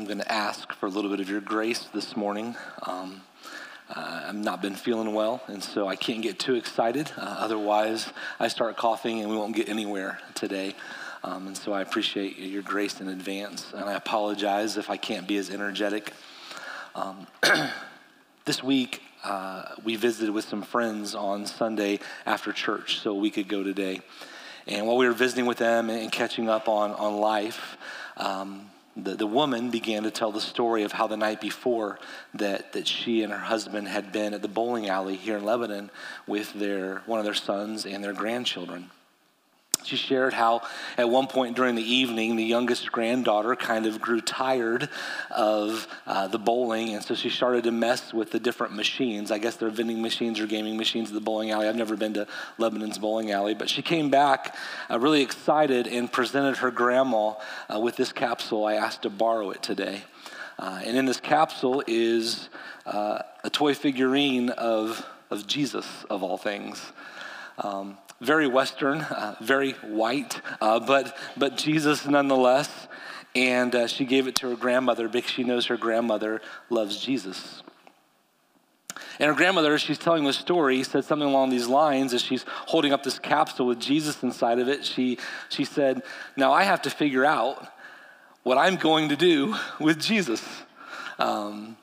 I'm going to ask for a little bit of your grace this morning. I've not been feeling well, and so I can't get too excited. Otherwise, I start coughing and we won't get anywhere today. And so I appreciate your grace in advance, and I apologize if I can't be as energetic. This week, we visited with some friends on Sunday after church, so a week ago today. And while we were visiting with them and catching up on life, the woman began to tell the story of how the night before that she and her husband had been at the bowling alley here in Lebanon with one of their sons and their grandchildren. She shared how at one point during the evening, the youngest granddaughter kind of grew tired of the bowling, and so she started to mess with the different machines. I guess they're vending machines or gaming machines at the bowling alley. I've never been to Lebanon's bowling alley, but she came back really excited and presented her grandma with this capsule. I asked to borrow it today. And in this capsule is a toy figurine of Jesus, of all things. Very Western, very white, but Jesus nonetheless. And she gave it to her grandmother because she knows her grandmother loves Jesus. And her grandmother, she's telling the story, said something along these lines as she's holding up this capsule with Jesus inside of it. She said, "Now I have to figure out what I'm going to do with Jesus." I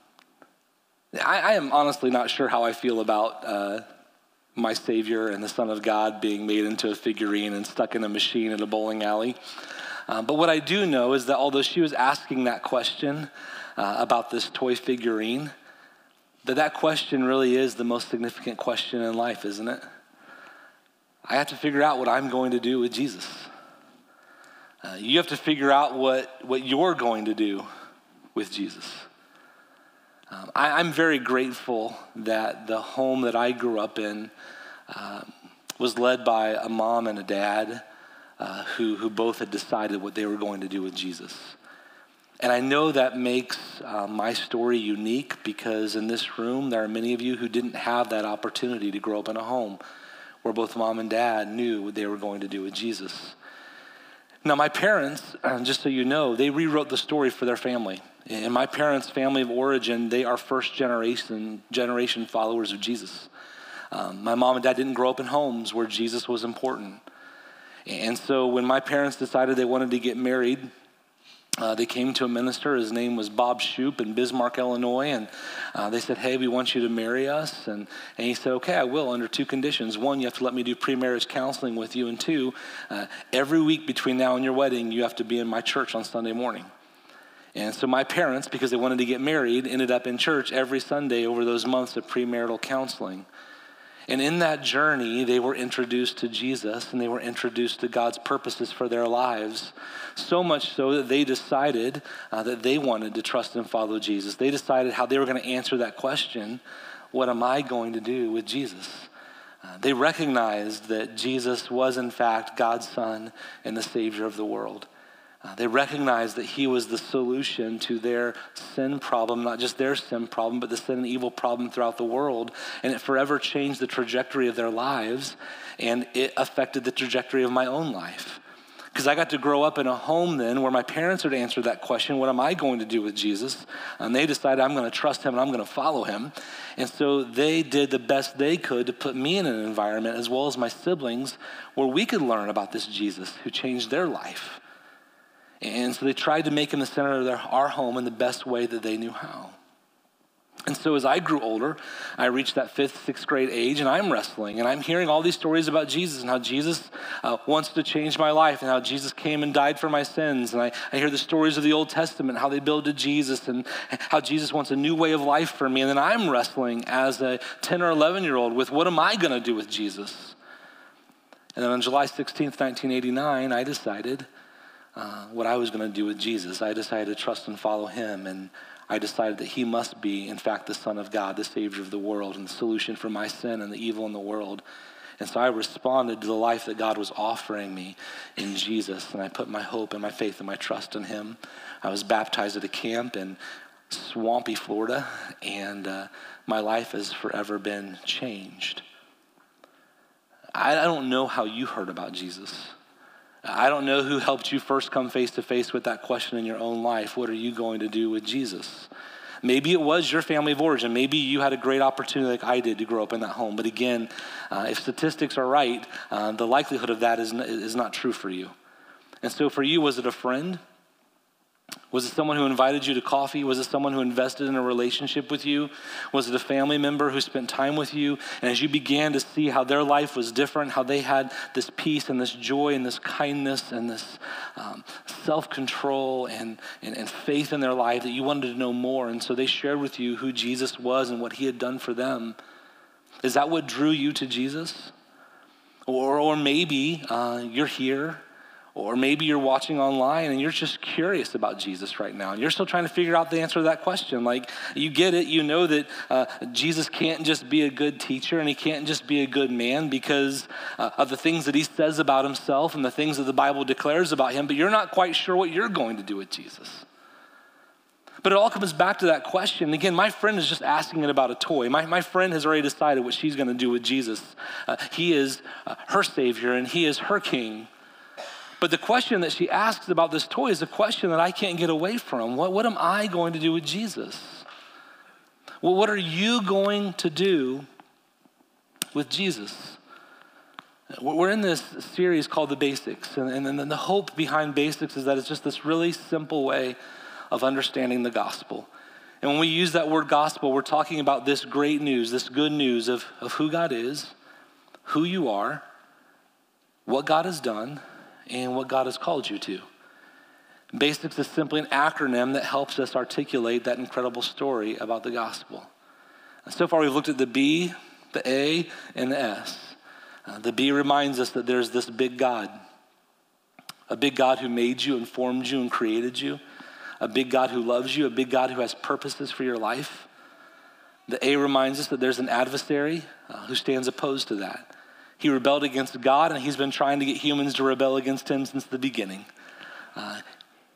am honestly not sure how I feel about my Savior and the Son of God being made into a figurine and stuck in a machine at a bowling alley. But what I do know is that although she was asking that question about this toy figurine, that question really is the most significant question in life, isn't it? I have to figure out what I'm going to do with Jesus. You have to figure out what you're going to do with Jesus. I'm very grateful that the home that I grew up in was led by a mom and a dad who both had decided what they were going to do with Jesus. And I know that makes my story unique, because in this room, there are many of you who didn't have that opportunity to grow up in a home where both mom and dad knew what they were going to do with Jesus. Now, my parents, just so you know, they rewrote the story for their family. In my parents' family of origin, they are first generation followers of Jesus. My mom and dad didn't grow up in homes where Jesus was important. And so when my parents decided they wanted to get married, they came to a minister. His name was Bob Shoup in Bismarck, Illinois. And they said, "Hey, we want you to marry us." And he said, "Okay, I will, under two conditions. One, you have to let me do pre-marriage counseling with you. And two, every week between now and your wedding, you have to be in my church on Sunday morning." And so my parents, because they wanted to get married, ended up in church every Sunday over those months of premarital counseling. And in that journey, they were introduced to Jesus, and they were introduced to God's purposes for their lives, so much so that they decided that they wanted to trust and follow Jesus. They decided how they were going to answer that question, what am I going to do with Jesus? They recognized that Jesus was, in fact, God's Son and the Savior of the world. They recognized that he was the solution to their sin problem, not just their sin problem, but the sin and evil problem throughout the world. And it forever changed the trajectory of their lives, and it affected the trajectory of my own life. Because I got to grow up in a home then where my parents would answer that question, what am I going to do with Jesus? And they decided I'm going to trust him and I'm going to follow him. And so they did the best they could to put me in an environment, as well as my siblings, where we could learn about this Jesus who changed their life. And so they tried to make him the center of our home in the best way that they knew how. And so as I grew older, I reached that 5th, 6th grade age, and I'm wrestling, and I'm hearing all these stories about Jesus and how Jesus wants to change my life and how Jesus came and died for my sins. And I hear the stories of the Old Testament, how they build to Jesus and how Jesus wants a new way of life for me. And then I'm wrestling as a 10 or 11-year-old with what am I going to do with Jesus? And then on July 16th, 1989, I decided what I was going to do with Jesus. I decided to trust and follow him, and I decided that he must be, in fact, the Son of God, the Savior of the world, and the solution for my sin and the evil in the world. And so I responded to the life that God was offering me in Jesus, and I put my hope and my faith and my trust in him. I was baptized at a camp in swampy Florida, and my life has forever been changed. I don't know how you heard about Jesus. I don't know who helped you first come face to face with that question in your own life. What are you going to do with Jesus? Maybe it was your family of origin. Maybe you had a great opportunity like I did to grow up in that home. But again, if statistics are right, the likelihood of that is not true for you. And so for you, was it a friend? Was it someone who invited you to coffee? Was it someone who invested in a relationship with you? Was it a family member who spent time with you? And as you began to see how their life was different, how they had this peace and this joy and this kindness and this self-control and faith in their life, that you wanted to know more. And so they shared with you who Jesus was and what he had done for them. Is that what drew you to Jesus? Or maybe you're here. Or maybe you're watching online and you're just curious about Jesus right now. And you're still trying to figure out the answer to that question. Like, you get it. You know that Jesus can't just be a good teacher and he can't just be a good man because of the things that he says about himself and the things that the Bible declares about him. But you're not quite sure what you're going to do with Jesus. But it all comes back to that question. Again, my friend is just asking it about a toy. My friend has already decided what she's going to do with Jesus. He is her savior and he is her king. But the question that she asks about this toy is a question that I can't get away from. What am I going to do with Jesus? Well, what are you going to do with Jesus? We're in this series called The Basics. And the hope behind Basics is that it's just this really simple way of understanding the gospel. And when we use that word gospel, we're talking about this great news, this good news of who God is, who you are, what God has done, and what God has called you to. Basics is simply an acronym that helps us articulate that incredible story about the gospel. And so far, we've looked at the B, the A, and the S. The B reminds us that there's this big God, a big God who made you and formed you and created you, a big God who loves you, a big God who has purposes for your life. The A reminds us that there's an adversary who stands opposed to that. He rebelled against God, and he's been trying to get humans to rebel against him since the beginning.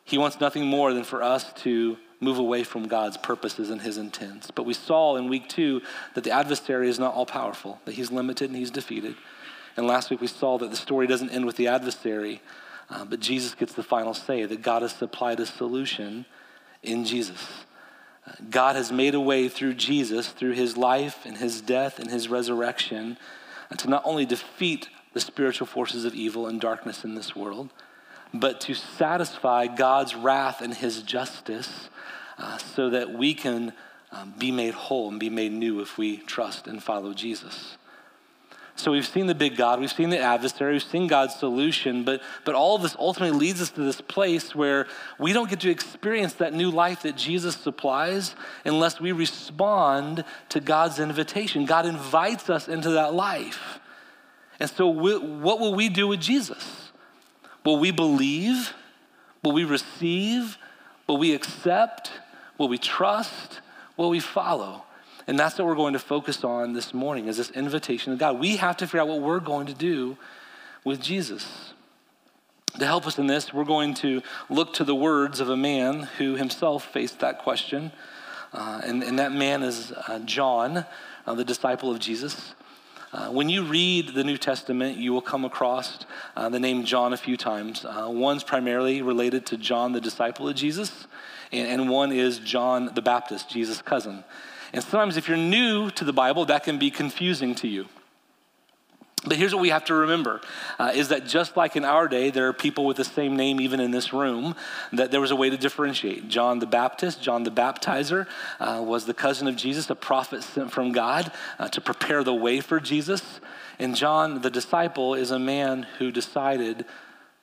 He wants nothing more than for us to move away from God's purposes and his intents. But we saw in week 2 that the adversary is not all-powerful, that he's limited and he's defeated. And last week we saw that the story doesn't end with the adversary, but Jesus gets the final say, that God has supplied a solution in Jesus. God has made a way through Jesus, through his life and his death and his resurrection, and to not only defeat the spiritual forces of evil and darkness in this world, but to satisfy God's wrath and his justice so that we can be made whole and be made new if we trust and follow Jesus. So we've seen the big God, we've seen the adversary, we've seen God's solution, but all of this ultimately leads us to this place where we don't get to experience that new life that Jesus supplies unless we respond to God's invitation. God invites us into that life. And so what will we do with Jesus? Will we believe? Will we receive? Will we accept? Will we trust? Will we follow? And that's what we're going to focus on this morning, is this invitation of God. We have to figure out what we're going to do with Jesus. To help us in this, we're going to look to the words of a man who himself faced that question. And that man is John, the disciple of Jesus. When you read the New Testament, you will come across the name John a few times. One's primarily related to John, the disciple of Jesus, and one is John the Baptist, Jesus' cousin. And sometimes if you're new to the Bible, that can be confusing to you. But here's what we have to remember, is that just like in our day, there are people with the same name even in this room, that there was a way to differentiate. John the Baptist, John the Baptizer, was the cousin of Jesus, a prophet sent from God to prepare the way for Jesus. And John the disciple is a man who decided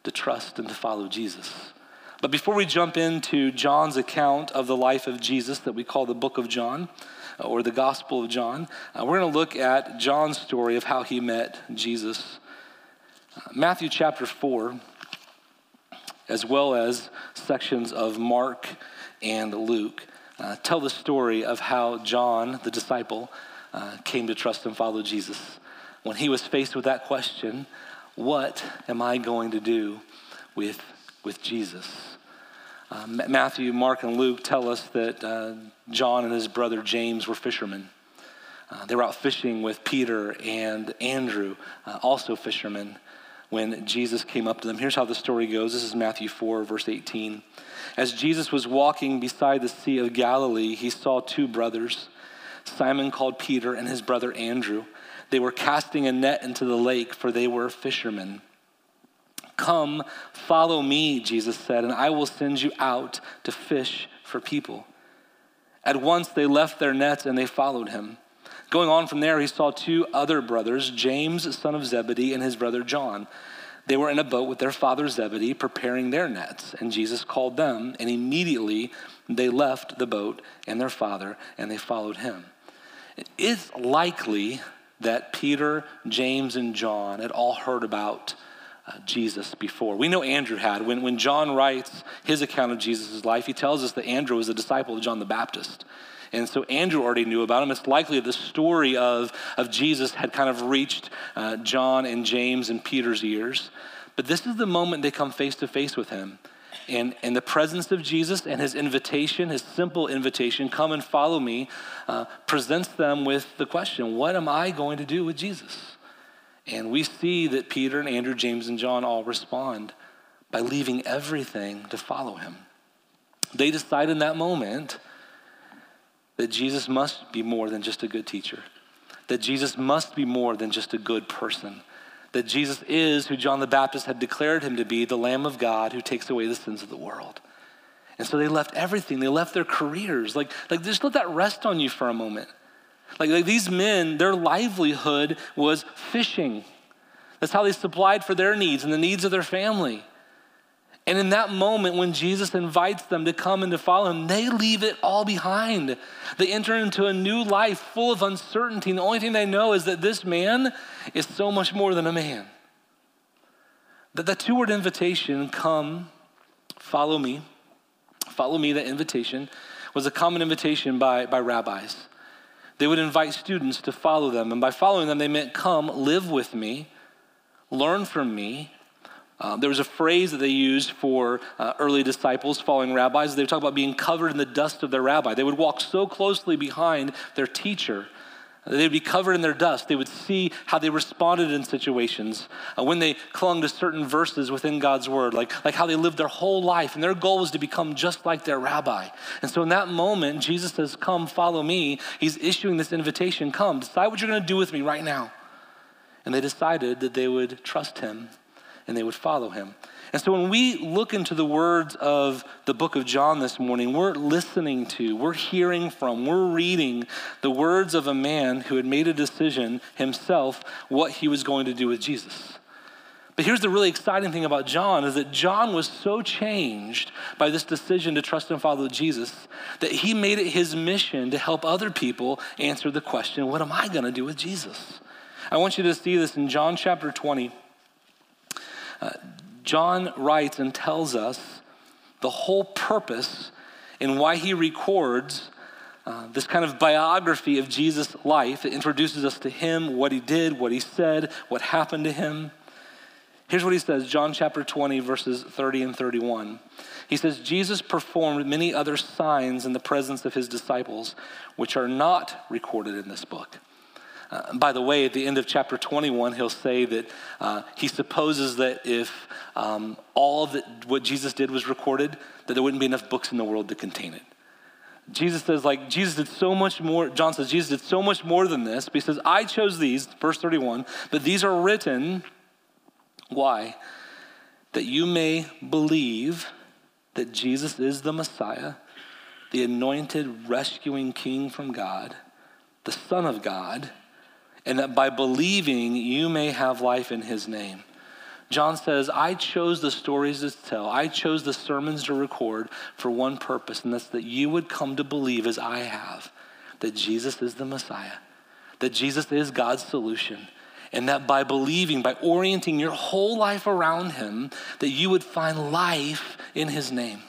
to trust and to follow Jesus. But before we jump into John's account of the life of Jesus that we call the book of John, or the Gospel of John, we're going to look at John's story of how he met Jesus. Matthew chapter 4, as well as sections of Mark and Luke, tell the story of how John, the disciple, came to trust and follow Jesus. When he was faced with that question, what am I going to do with Jesus? Matthew, Mark, and Luke tell us that John and his brother James were fishermen. They were out fishing with Peter and Andrew, also fishermen. when Jesus came up to them. Here's how the story goes. This is Matthew 4, verse 18. As Jesus was walking beside the Sea of Galilee, he saw two brothers, Simon called Peter and his brother Andrew. They were casting a net into the lake, for they were fishermen. "Come, follow me," Jesus said, "and I will send you out to fish for people." At once they left their nets and they followed him. Going on from there, he saw two other brothers, James, son of Zebedee, and his brother John. They were in a boat with their father Zebedee, preparing their nets. And Jesus called them, and immediately they left the boat and their father, and they followed him. It's likely that Peter, James, and John had all heard about Jesus before. We know Andrew had. When John writes his account of Jesus' life, he tells us that Andrew was a disciple of John the Baptist. And so Andrew already knew about him. It's likely the story of Jesus had kind of reached John and James and Peter's ears. But this is the moment they come face to face with him. And the presence of Jesus and his invitation, his simple invitation, "Come and follow me," presents them with the question, what am I going to do with Jesus? And we see that Peter and Andrew, James, and John all respond by leaving everything to follow him. They decide in that moment that Jesus must be more than just a good teacher, that Jesus must be more than just a good person, that Jesus is who John the Baptist had declared him to be, the Lamb of God who takes away the sins of the world. And so they left everything. They left their careers. Like just let that rest on you for a moment. Like these men, their livelihood was fishing. That's how they supplied for their needs and the needs of their family. And in that moment when Jesus invites them to come and to follow him, they leave it all behind. They enter into a new life full of uncertainty. And the only thing they know is that this man is so much more than a man. That the two-word invitation, "Come, follow me," that invitation was a common invitation by rabbis. They would invite students to follow them. And by following them, they meant come, live with me, learn from me. There was a phrase that they used for early disciples following rabbis. They would talk about being covered in the dust of their rabbi. They would walk so closely behind their teacher. They would be covered in their dust. They would see how they responded in situations, when they clung to certain verses within God's word, like how they lived their whole life. And their goal was to become just like their rabbi. And so in that moment, Jesus says, "Come, follow me." He's issuing this invitation, "Come, decide what you're going to do with me right now." And they decided that they would trust him and they would follow him. And so when we look into the words of the book of John this morning, we're listening to, we're hearing from, we're reading the words of a man who had made a decision himself what he was going to do with Jesus. But here's the really exciting thing about John is that John was so changed by this decision to trust and follow Jesus that he made it his mission to help other people answer the question, what am I gonna do with Jesus? I want you to see this in John chapter 20. John writes and tells us the whole purpose and why he records this kind of biography of Jesus' life. It introduces us to him, what he did, what he said, what happened to him. Here's what he says, John chapter 20, verses 30 and 31. He says, Jesus performed many other signs in the presence of his disciples, which are not recorded in this book. By the way, at the end of chapter 21, he'll say that he supposes that if all that what Jesus did was recorded, that there wouldn't be enough books in the world to contain it. Jesus says, like, Jesus did so much more. John says, Jesus did so much more than this. But he says, I chose these, verse 31, but these are written, why? That you may believe that Jesus is the Messiah, the anointed rescuing King from God, the Son of God, and that by believing you may have life in his name. John says, I chose the stories to tell. I chose the sermons to record for one purpose, and that's that you would come to believe as I have, that Jesus is the Messiah, that Jesus is God's solution, and that by believing, by orienting your whole life around him, that you would find life in his name.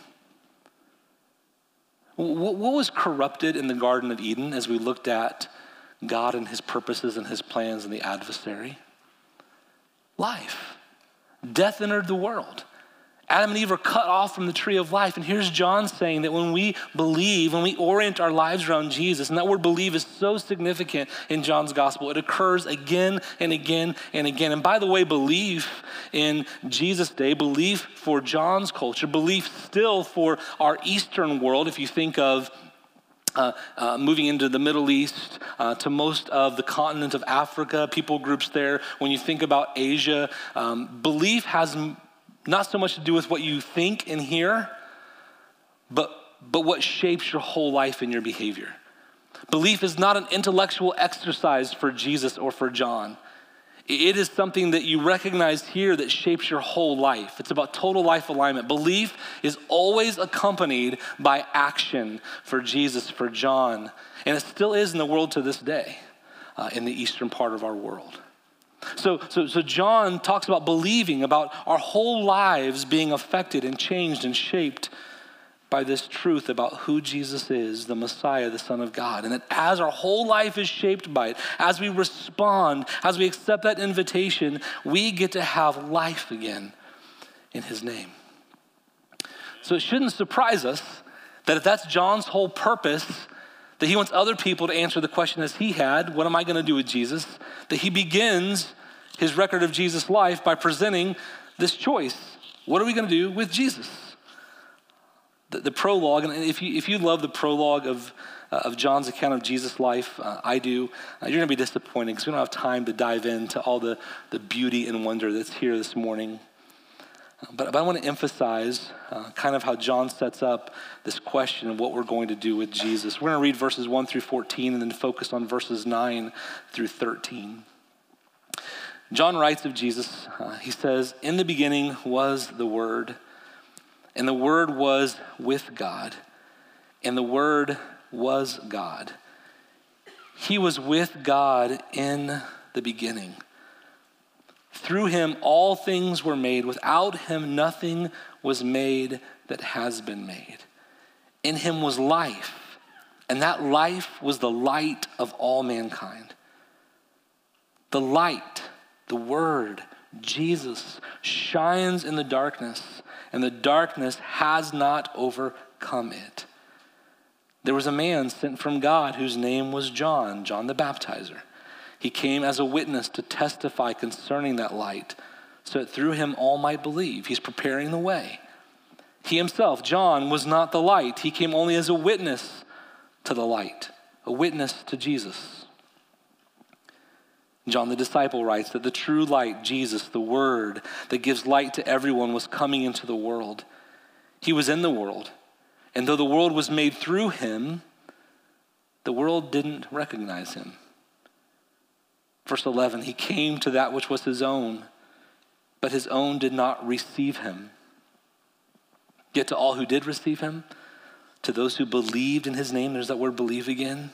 What was corrupted in the Garden of Eden as we looked at God and his purposes and his plans and the adversary? Life. Death entered the world. Adam and Eve are cut off from the tree of life. And here's John saying that when we believe, when we orient our lives around Jesus, and that word believe is so significant in John's gospel. It occurs again and again and again. And by the way, belief in Jesus' day, belief for John's culture, belief still for our Eastern world, if you think of moving into the Middle East, to most of the continent of Africa, people groups there. When you think about Asia, belief has not so much to do with what you think and hear, but what shapes your whole life and your behavior. Belief is not an intellectual exercise for Jesus or for John. It is something that you recognize here that shapes your whole life. It's about total life alignment. Belief is always accompanied by action for Jesus, for John, and it still is in the world to this day, in the eastern part of our world. So John talks about believing, about our whole lives being affected and changed and shaped by this truth about who Jesus is, the Messiah, the Son of God. And that as our whole life is shaped by it, as we respond, as we accept that invitation, we get to have life again in his name. So it shouldn't surprise us that if that's John's whole purpose, that he wants other people to answer the question as he had, what am I going to do with Jesus? That he begins his record of Jesus' life by presenting this choice. What are we going to do with Jesus? The prologue, and if you love the prologue of John's account of Jesus' life, I do, you're going to be disappointed because we don't have time to dive into all the beauty and wonder that's here this morning. But I want to emphasize kind of how John sets up this question of what we're going to do with Jesus. We're going to read verses 1 through 14 and then focus on verses 9 through 13. John writes of Jesus, he says, "In the beginning was the Word, and the Word was with God, and the Word was God. He was with God in the beginning. Through him, all things were made. Without him, nothing was made that has been made. In him was life, and that life was the light of all mankind. The light, the Word, Jesus, shines in the darkness, and the darkness has not overcome it. There was a man sent from God whose name was John, John the Baptizer. He came as a witness to testify concerning that light, so that through him all might believe." He's preparing the way. He himself, John, was not the light. He came only as a witness to the light, a witness to Jesus. John the disciple writes that the true light, Jesus, the Word that gives light to everyone, was coming into the world. He was in the world, and though the world was made through him, the world didn't recognize him. Verse 11, he came to that which was his own, but his own did not receive him. Yet to all who did receive him, to those who believed in his name, there's that word believe again,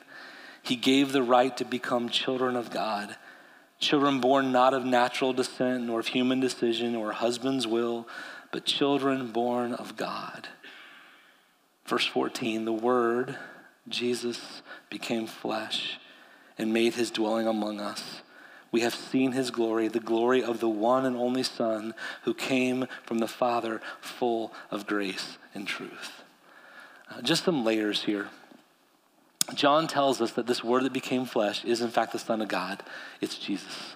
he gave the right to become children of God, children born not of natural descent, nor of human decision, or husband's will, but children born of God. Verse 14, the Word, Jesus, became flesh and made his dwelling among us. We have seen his glory, the glory of the one and only Son who came from the Father, full of grace and truth. Just some layers here. John tells us that this Word that became flesh is in fact the Son of God. It's Jesus.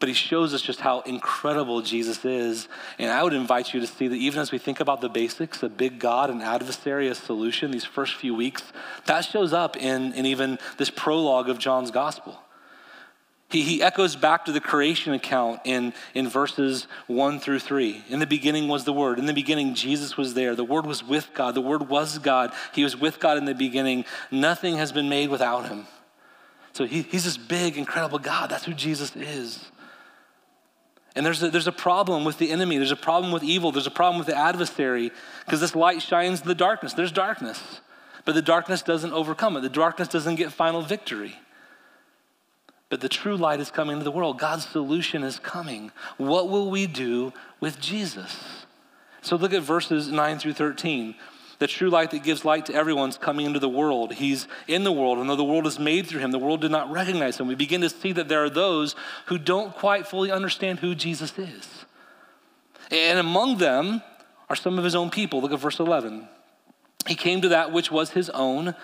But he shows us just how incredible Jesus is. And I would invite you to see that even as we think about the basics, a big God, an adversary, a solution, these first few weeks, that shows up in even this prologue of John's gospel. He echoes back to the creation account in verses 1 through 3. In the beginning was the Word. In the beginning, Jesus was there. The Word was with God. The Word was God. He was with God in the beginning. Nothing has been made without him. So he's this big, incredible God. That's who Jesus is. And there's a problem with the enemy. There's a problem with evil. There's a problem with the adversary, because this light shines in the darkness. There's darkness, but the darkness doesn't overcome it. The darkness doesn't get final victory. But the true light is coming to the world. God's solution is coming. What will we do with Jesus? So look at verses 9 through 13. The true light that gives light to everyone's coming into the world. He's in the world, and though the world is made through him, the world did not recognize him. We begin to see that there are those who don't quite fully understand who Jesus is. And among them are some of his own people. Look at verse 11. He came to that which was his own,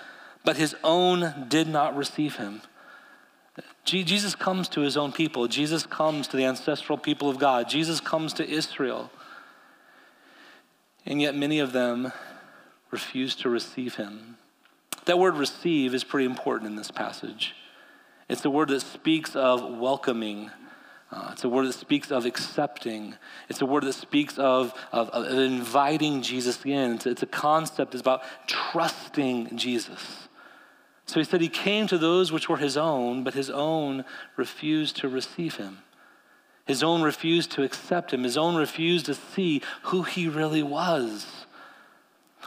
but his own did not receive him. Jesus comes to his own people. Jesus comes to the ancestral people of God. Jesus comes to Israel. And yet many of them refuse to receive him. That word receive is pretty important in this passage. It's a word that speaks of welcoming. It's a word that speaks of accepting. It's a word that speaks of inviting Jesus in. It's a concept that's about trusting Jesus. So he said he came to those which were his own, but his own refused to receive him. His own refused to accept him. His own refused to see who he really was.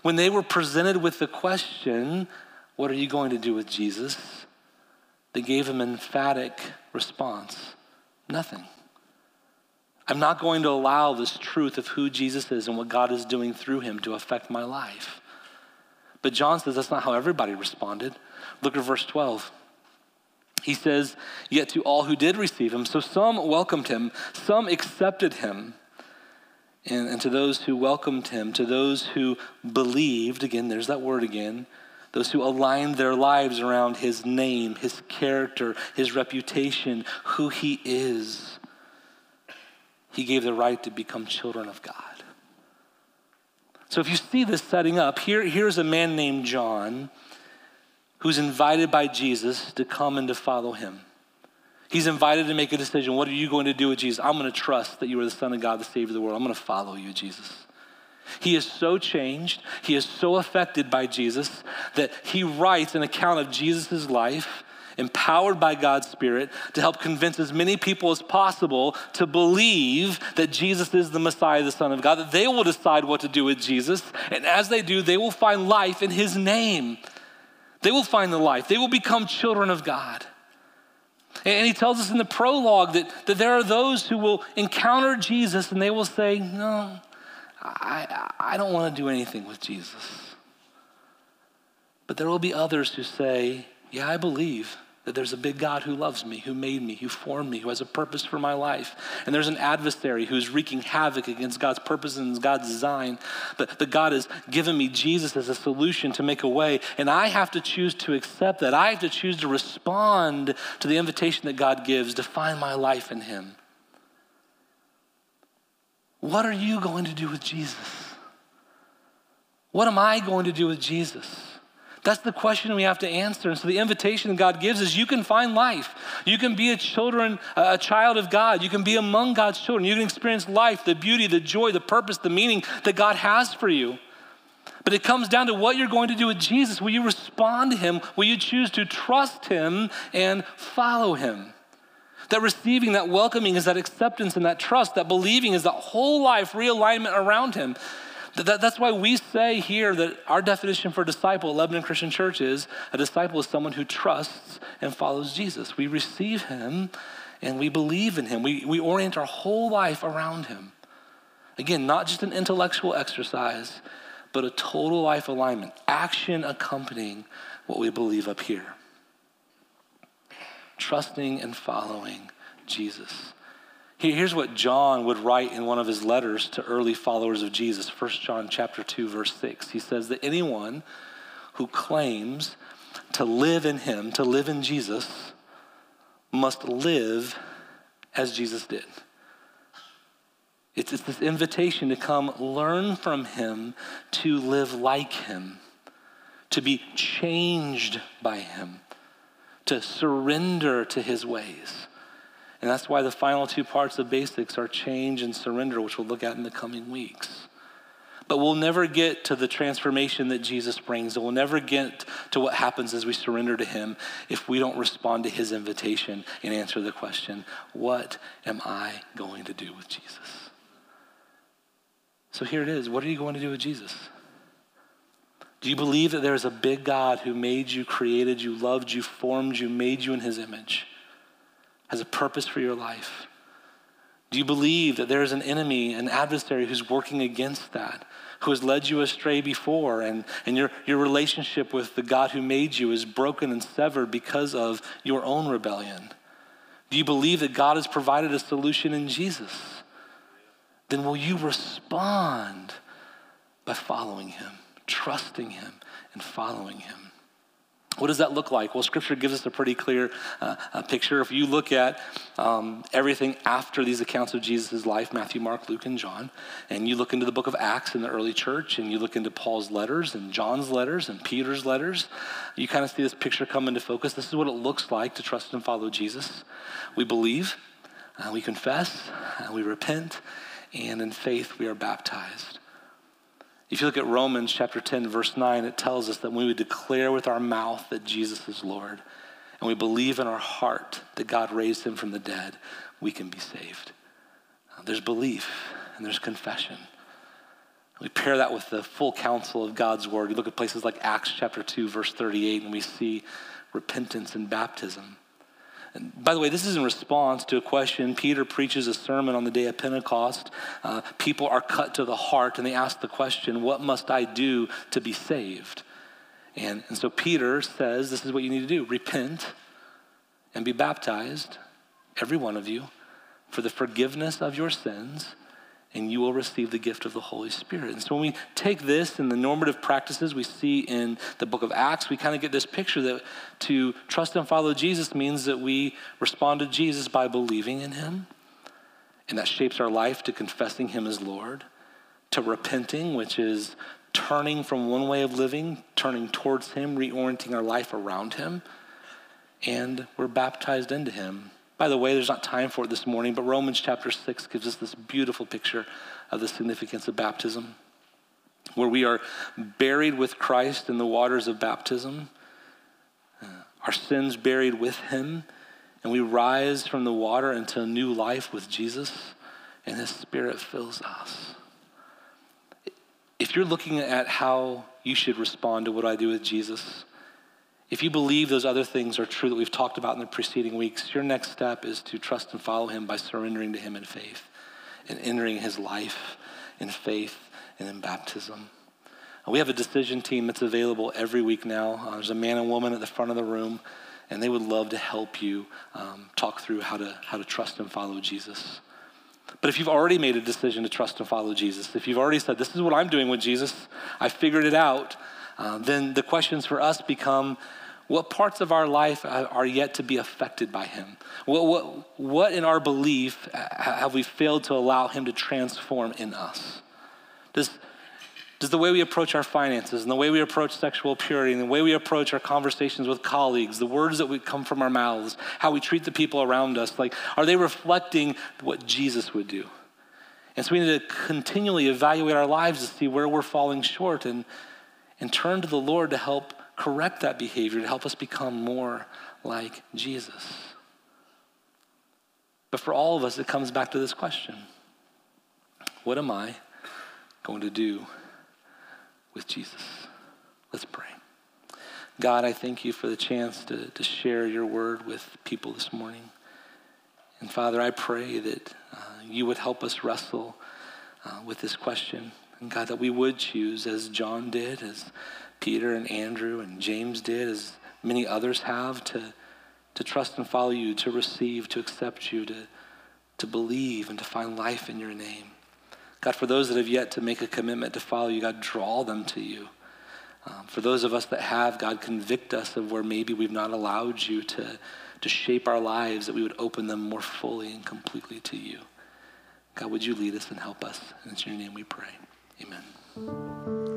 When they were presented with the question, what are you going to do with Jesus? They gave him an emphatic response. Nothing. I'm not going to allow this truth of who Jesus is and what God is doing through him to affect my life. But John says that's not how everybody responded. Look at verse 12. He says, yet to all who did receive him, so some welcomed him, some accepted him. And to those who welcomed him, to those who believed, again, there's that word again, those who aligned their lives around his name, his character, his reputation, who he is, he gave the right to become children of God. So if you see this setting up, here's a man named John who's invited by Jesus to come and to follow him. He's invited to make a decision. What are you going to do with Jesus? I'm going to trust that you are the Son of God, the Savior of the world. I'm going to follow you, Jesus. He is so changed, he is so affected by Jesus that he writes an account of Jesus' life, empowered by God's Spirit, to help convince as many people as possible to believe that Jesus is the Messiah, the Son of God, that they will decide what to do with Jesus. And as they do, they will find life in his name. They will find the life. They will become children of God. And he tells us in the prologue that there are those who will encounter Jesus and they will say, no, I don't want to do anything with Jesus. But there will be others who say, yeah, I believe that there's a big God who loves me, who made me, who formed me, who has a purpose for my life. And there's an adversary who's wreaking havoc against God's purpose and God's design. But God has given me Jesus as a solution to make a way. And I have to choose to accept that. I have to choose to respond to the invitation that God gives to find my life in him. What are you going to do with Jesus? What am I going to do with Jesus? That's the question we have to answer. And so the invitation God gives is you can find life. You can be a child of God. You can be among God's children. You can experience life, the beauty, the joy, the purpose, the meaning that God has for you. But it comes down to what you're going to do with Jesus. Will you respond to him? Will you choose to trust him and follow him? That receiving, that welcoming is that acceptance and that trust, that believing is that whole life realignment around him. That's why we say here that our definition for disciple at Lebanon Christian Church is a disciple is someone who trusts and follows Jesus. We receive him and we believe in him. We orient our whole life around him. Again, not just an intellectual exercise, but a total life alignment, action accompanying what we believe up here. Trusting and following Jesus. Here's what John would write in one of his letters to early followers of Jesus, 1 John chapter 2, verse 6. He says that anyone who claims to live in him, to live in Jesus, must live as Jesus did. It's this invitation to come learn from him, to live like him, to be changed by him, to surrender to his ways. And that's why the final two parts of basics are change and surrender, which we'll look at in the coming weeks. But we'll never get to the transformation that Jesus brings. We'll never get to what happens as we surrender to him if we don't respond to his invitation and answer the question, what am I going to do with Jesus? So here it is. What are you going to do with Jesus? Do you believe that there is a big God who made you, created you, loved you, formed you, made you in his image? Has a purpose for your life? Do you believe that there is an enemy, an adversary who's working against that, who has led you astray before, and your relationship with the God who made you is broken and severed because of your own rebellion? Do you believe that God has provided a solution in Jesus? then will you respond by following him, trusting him, and following him? What does that look like? Well, Scripture gives us a pretty clear picture. If you look at everything after these accounts of Jesus' life, Matthew, Mark, Luke, and John, and you look into the book of Acts in the early church, and you look into Paul's letters and John's letters and Peter's letters, you kind of see this picture come into focus. This is what it looks like to trust and follow Jesus. We believe, we confess, we repent, and in faith we are baptized. If you look at Romans chapter 10, verse 9, it tells us that when we declare with our mouth that Jesus is Lord, and we believe in our heart that God raised him from the dead, we can be saved. There's belief and there's confession. We pair that with the full counsel of God's word. We look at places like Acts chapter 2, verse 38, and we see repentance and baptism. And by the way, this is in response to a question. Peter preaches a sermon on the day of Pentecost. People are cut to the heart and they ask the question, what must I do to be saved? And so Peter says, this is what you need to do. Repent and be baptized, every one of you, for the forgiveness of your sins, and you will receive the gift of the Holy Spirit. And so when we take this and the normative practices we see in the book of Acts, we kind of get this picture that to trust and follow Jesus means that we respond to Jesus by believing in him, and that shapes our life to confessing him as Lord, to repenting, which is turning from one way of living, turning towards him, reorienting our life around him, and we're baptized into him. By the way, there's not time for it this morning, but Romans chapter 6 gives us this beautiful picture of the significance of baptism, where we are buried with Christ in the waters of baptism, our sins buried with him, and we rise from the water into a new life with Jesus, and his Spirit fills us. If you're looking at how you should respond to what I do with Jesus, if you believe those other things are true that we've talked about in the preceding weeks, your next step is to trust and follow him by surrendering to him in faith and entering his life in faith and in baptism. We have a decision team that's available every week now. There's a man and woman at the front of the room, and they would love to help you talk through how to trust and follow Jesus. But if you've already made a decision to trust and follow Jesus, if you've already said, this is what I'm doing with Jesus, I figured it out, then the questions for us become, what parts of our life are yet to be affected by him? What in our belief have we failed to allow him to transform in us? Does the way we approach our finances and the way we approach sexual purity and the way we approach our conversations with colleagues, the words that come from our mouths, how we treat the people around us, like, are they reflecting what Jesus would do? And so we need to continually evaluate our lives to see where we're falling short and turn to the Lord to help correct that behavior, to help us become more like Jesus. But for all of us, it comes back to this question. What am I going to do with Jesus? Let's pray. God, I thank you for the chance to share your word with people this morning. And Father, I pray that you would help us wrestle with this question. And God, that we would choose, as John did, as Peter and Andrew and James did, as many others have, to trust and follow you, to receive, to accept you, to believe, and to find life in your name. God, for those that have yet to make a commitment to follow you, God, draw them to you. For those of us that have, God, convict us of where maybe we've not allowed you to shape our lives, that we would open them more fully and completely to you. God, would you lead us and help us? And it's in your name we pray. Amen.